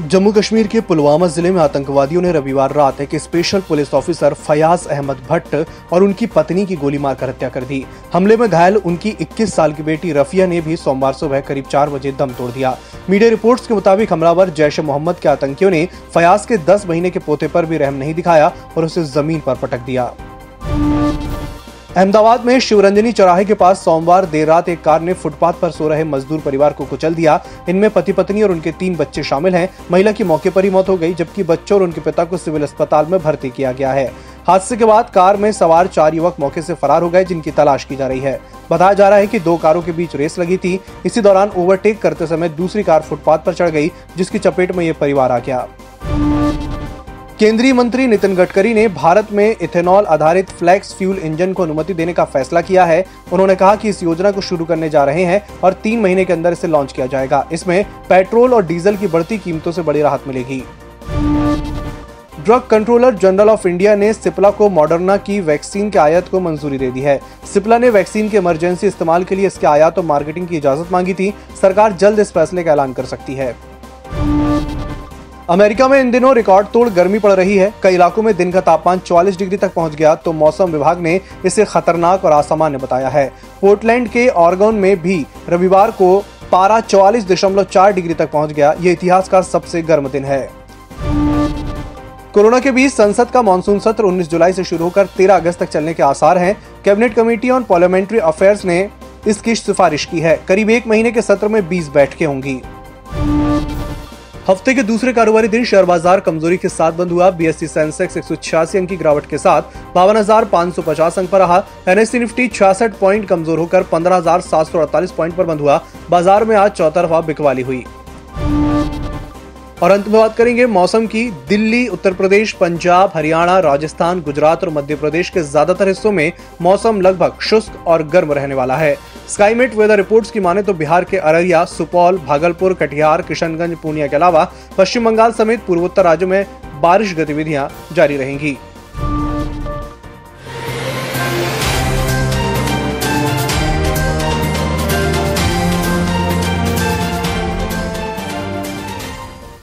जम्मू कश्मीर के पुलवामा जिले में आतंकवादियों ने रविवार रात एक special police officer Fayaz Ahmad Bhatt और उनकी पत्नी की गोली मारकर हत्या कर दी। हमले में घायल उनकी 21 साल की बेटी रफिया ने भी सोमवार सुबह करीब 4 बजे दम तोड़ दिया। मीडिया रिपोर्ट्स के मुताबिक हमलावर जैश ए मोहम्मद के आतंकियों ने फयाज के 10 महीने के पोते पर भी रहम नहीं दिखाया और उसे जमीन पर पटक दिया। अहमदाबाद में शिवरंजनी चौराहे के पास सोमवार देर रात एक कार ने फुटपाथ पर सो रहे मजदूर परिवार को कुचल दिया। इनमें पति पत्नी और उनके 3 बच्चे शामिल हैं। महिला की मौके पर ही मौत हो गई, जबकि बच्चों और उनके पिता को सिविल अस्पताल में भर्ती किया गया है। हादसे के बाद कार में सवार 4 युवक मौके से फरार हो गए, जिनकी तलाश की जा रही है। बताया जा रहा है कि 2 कारों के बीच रेस लगी थी। इसी दौरान ओवरटेक करते समय दूसरी कार फुटपाथ पर चढ़ गई, जिसकी चपेट में ये परिवार आ गया। केंद्रीय मंत्री नितिन गडकरी ने भारत में इथेनॉल आधारित फ्लेक्स फ्यूल इंजन को अनुमति देने का फैसला किया है। उन्होंने कहा कि इस योजना को शुरू करने जा रहे हैं और 3 महीने के अंदर इसे लॉन्च किया जाएगा। इसमें पेट्रोल और डीजल की बढ़ती कीमतों से बड़ी राहत मिलेगी। Drug controller general of India ने सिप्ला को मॉडर्ना की वैक्सीन के आयात को मंजूरी दे दी है। सिप्ला ने वैक्सीन के इमरजेंसी इस्तेमाल के लिए इसके आयात और मार्केटिंग की इजाजत मांगी थी। सरकार जल्द इस फैसले का ऐलान कर सकती है। अमेरिका में इन दिनों रिकॉर्ड तोड़ गर्मी पड़ रही है। कई इलाकों में दिन का तापमान 44 डिग्री तक पहुंच गया, तो मौसम विभाग ने इसे खतरनाक और असामान्य बताया है। पोर्टलैंड के ऑर्गोन में भी रविवार को पारा 44.4 डिग्री तक पहुंच गया। ये इतिहास का सबसे गर्म दिन है। कोरोना के बीच संसद का मानसून सत्र 19 जुलाई से शुरू होकर 13 अगस्त तक चलने के आसार हैं। Cabinet committee on parliamentary affairs ने इसकी सिफारिश की है। करीब 1 महीने के सत्र में 20 बैठकें होंगी। हफ्ते के दूसरे कारोबारी दिन शेयर बाजार कमजोरी के साथ बंद हुआ। बीएसई सेंसेक्स 186 अंक की गिरावट के साथ 52,550 अंक पर रहा। एनएसई निफ्टी 66 पॉइंट कमजोर होकर 15,748 पॉइंट पर बंद हुआ। बाजार में आज चौतरफा बिकवाली हुई। और अंत में बात करेंगे मौसम की। दिल्ली, उत्तर प्रदेश, पंजाब, हरियाणा, राजस्थान, गुजरात और मध्य प्रदेश के ज्यादातर हिस्सों में मौसम लगभग शुष्क और गर्म रहने वाला है। स्काईमेट वेदर रिपोर्ट्स की माने तो बिहार के अररिया, सुपौल, भागलपुर, कटिहार, किशनगंज, पूर्णिया के अलावा पश्चिम बंगाल समेत पूर्वोत्तर राज्यों में बारिश गतिविधियां जारी रहेंगी।